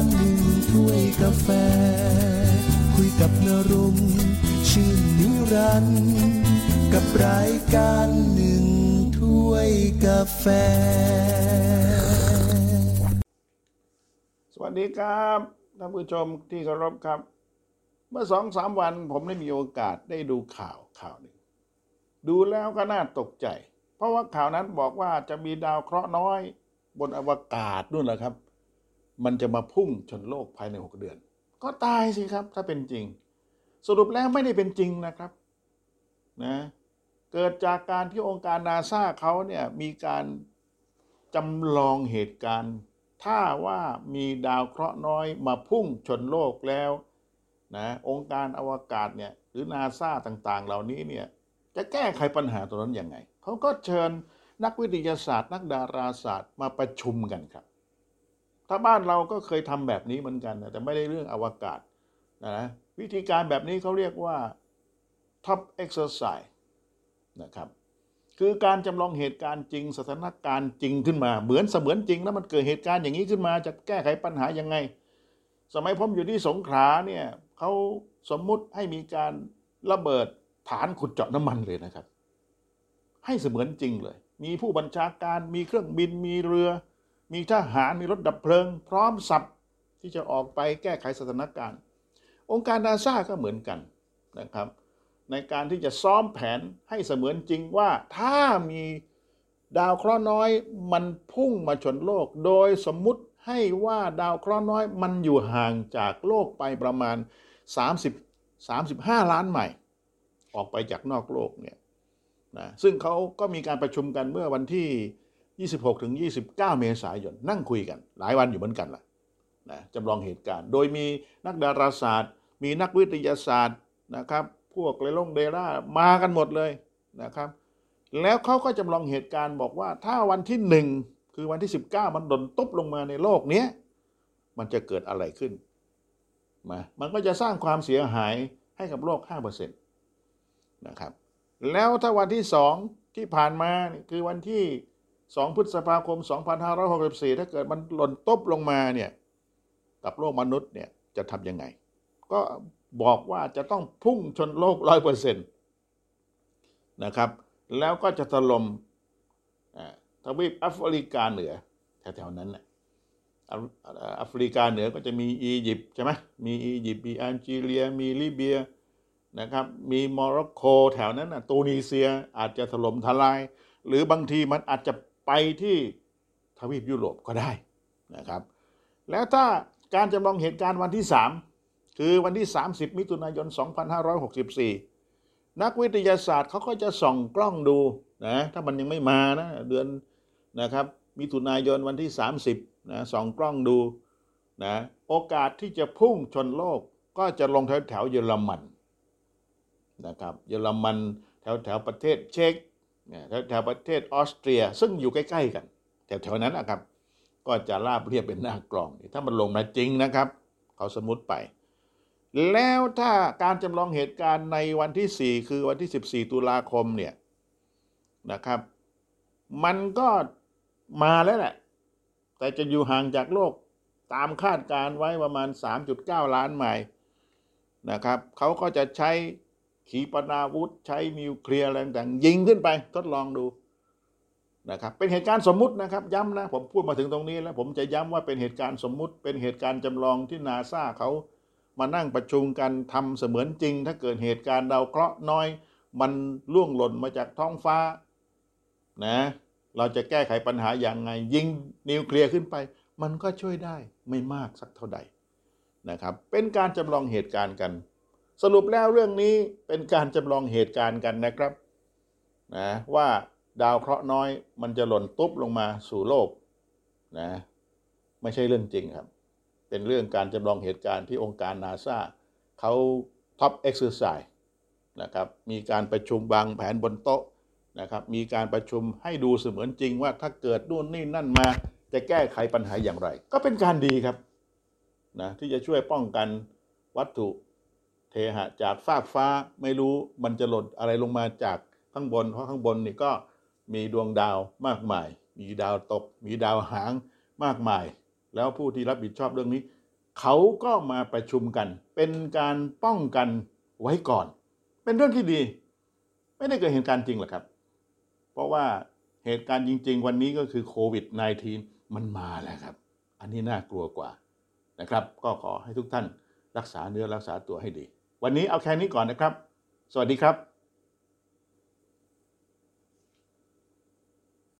างหนึ่งถ้วยกาแฟคุยกับนรงค์ชื่นนิรันดร์กับรายการหนึ่งถ้วยกาแฟสวัสดีครับท่านผู้ชมที่เคารพครับเมื่อ 2-3 วันผมได้มีโอกาสได้ดูข่าวหนึ่งดูแล้วก็น่าตกใจเพราะว่าข่าวนั้นบอกว่าจะมีดาวเคราะห์น้อยบนอวกาศนู่นแหละครับมันจะมาพุ่งชนโลกภายใน6 เดือนก็ตายสิครับถ้าเป็นจริงสรุปแล้วไม่ได้เป็นจริงนะครับนะเกิดจากการที่องค์การ NASA เขาเนี่ยมีการจำลองเหตุการณ์ถ้าว่ามีดาวเคราะห์น้อยมาพุ่งชนโลกแล้วนะองค์การอวกาศเนี่ยหรือ NASA ต่างๆเหล่านี้เนี่ยจะแก้ไขปัญหาตรงนั้นยังไงเขาก็เชิญนักวิทยาศาสตร์นักดาราศาสตร์มาประชุมกันครับถ้าบ้านเราก็เคยทำแบบนี้เหมือนกันนะแต่ไม่ได้เรื่องอวกาศนะวิธีการแบบนี้เขาเรียกว่า Top Exercise นะครับคือการจำลองเหตุการณ์จริงสถานการณ์จริงขึ้นมาเหมือนเสมือนจริงแล้วมันเกิดเหตุการณ์อย่างนี้ขึ้นมาจะแก้ไขปัญหายังไงสมัยผมอยู่ที่สงขลาเนี่ยเขาสมมุติให้มีการระเบิดฐานขุดเจาะน้ำมันเลยนะครับให้เสมือนจริงเลยมีผู้บัญชาการมีเครื่องบินมีเรือมีทหารมีรถดับเพลิงพร้อมสับที่จะออกไปแก้ไขสถานการณ์องค์การ NASA ก็เหมือนกันนะครับในการที่จะซ้อมแผนให้เสมือนจริงว่าถ้ามีดาวเคราะห์น้อยมันพุ่งมาชนโลกโดยสมมุติให้ว่าดาวเคราะห์น้อยมันอยู่ห่างจากโลกไปประมาณ35 ล้านไมล์ออกไปจากนอกโลกเนี่ยนะซึ่งเขาก็มีการประชุมกันเมื่อวันที่26ถึง29เมษายนนั่งคุยกันหลายวันอยู่เหมือนกันล่ะนะจำลองเหตุการณ์โดยมีนักดาราศาสตร์มีนักวิทยาศาสตร์นะครับพวกเรลงเดล่ามากันหมดเลยนะครับแล้วเขาก็จำลองเหตุการณ์บอกว่าถ้าวันที่1คือวันที่19มันหล่นตุ๊บลงมาในโลกเนี้ยมันจะเกิดอะไรขึ้นมามันก็จะสร้างความเสียหายให้กับโลก 5% นะครับแล้วถ้าวันที่2ที่ผ่านมาคือวันที่2พฤษภาคม2564ถ้าเกิดมันหล่นตุ๊บลงมาเนี่ยกับโลกมนุษย์เนี่ยจะทำยังไงก็บอกว่าจะต้องพุ่งชนโลก 100% นะครับแล้วก็จะถล่มทวีปแอฟริกาเหนือแถวๆนั้นน่ะแอฟริกาเหนือก็จะมีอียิปต์ใช่ไหมมีอียิปต์มีอัลจีเรียมีลิเบียนะครับมีโมร็อกโกแถวนั้นน่ะตูนีเซียอาจจะถล่มทลายหรือบางทีมันอาจจะไปที่ทวีปยุโรปก็ได้นะครับแล้วถ้าการจำลองเหตุการณ์วันที่3คือวันที่30มิถุนายน2564นักวิทยาศาสตร์เขาก็จะส่องกล้องดูนะถ้ามันยังไม่มานะเดือนนะครับมิถุนายนวันที่30นะส่องกล้องดูนะโอกาสที่จะพุ่งชนโลกก็จะลงแถวเยอรมันนะครับเยอรมันแถวประเทศเช็กแถวประเทศออสเตรียซึ่งอยู่ใกล้ๆกันแถวนั้นนะครับก็จะราบเรียบเป็นหน้ากลองถ้ามันลงมาจริงนะครับเขาสมมุติไปแล้วถ้าการจำลองเหตุการณ์ในวันที่4คือวันที่14ตุลาคมเนี่ยนะครับมันก็มาแล้วแหละแต่จะอยู่ห่างจากโลกตามคาดการไว้ประมาณ 3.9 ล้านไมล์นะครับเขาก็จะใช้ขีปนาวุธใช้นิวเคลียร์อะไรต่างๆยิงขึ้นไปทดลองดูนะครับเป็นเหตุการณ์สมมุตินะครับย้ำนะผมพูดมาถึงตรงนี้แล้วผมจะย้ำว่าเป็นเหตุการณ์สมมุติเป็นเหตุการณ์จำลองที่ NASA เขามานั่งประชุมกันทำเสมือนจริงถ้าเกิดเหตุการณ์ดาวเคราะห์น้อยมันล่วงหล่นมาจากท้องฟ้านะเราจะแก้ไขปัญหาอย่างไงยิงนิวเคลียร์ขึ้นไปมันก็ช่วยได้ไม่มากสักเท่าใดนะครับเป็นการจำลองเหตุการณ์กันสรุปแล้วเรื่องนี้เป็นการจำลองเหตุการณ์กันนะครับนะว่าดาวเคราะห์น้อยมันจะหล่นตุ๊บลงมาสู่โลกนะไม่ใช่เรื่องจริงครับเป็นเรื่องการจำลองเหตุการณ์ที่องค์การ NASA เขา Top Exercise นะครับมีการประชุมวางแผนบนโต๊ะนะครับมีการประชุมให้ดูเสมือนจริงว่าถ้าเกิดนู่นนี่นั่นมาจะแก้ไขปัญหาอย่างไรก็เป็นการดีครับนะที่จะช่วยป้องกันวัตถุเทหะจากฟากฟ้าไม่รู้มันจะหล่นอะไรลงมาจากข้างบนเพราะข้างบนนี่ก็มีดวงดาวมากมายมีดาวตกมีดาวหางมากมายแล้วผู้ที่รับผิดชอบเรื่องนี้ เขาก็มาประชุมกันเป็นการป้องกันไว้ก่อนเป็นเรื่องที่ดีไม่ได้เกิดเหตุการณ์จริงหรอกครับเพราะว่าเหตุการณ์จริงๆวันนี้ก็คือโควิด -19 มันมาแล้วครับอันนี้น่ากลัวกว่านะครับก็ขอให้ทุกท่านรักษาเนื้อรักษาตัวให้ดีวันนี้เอาแค่นี้ก่อนนะครับสวัสดีครับ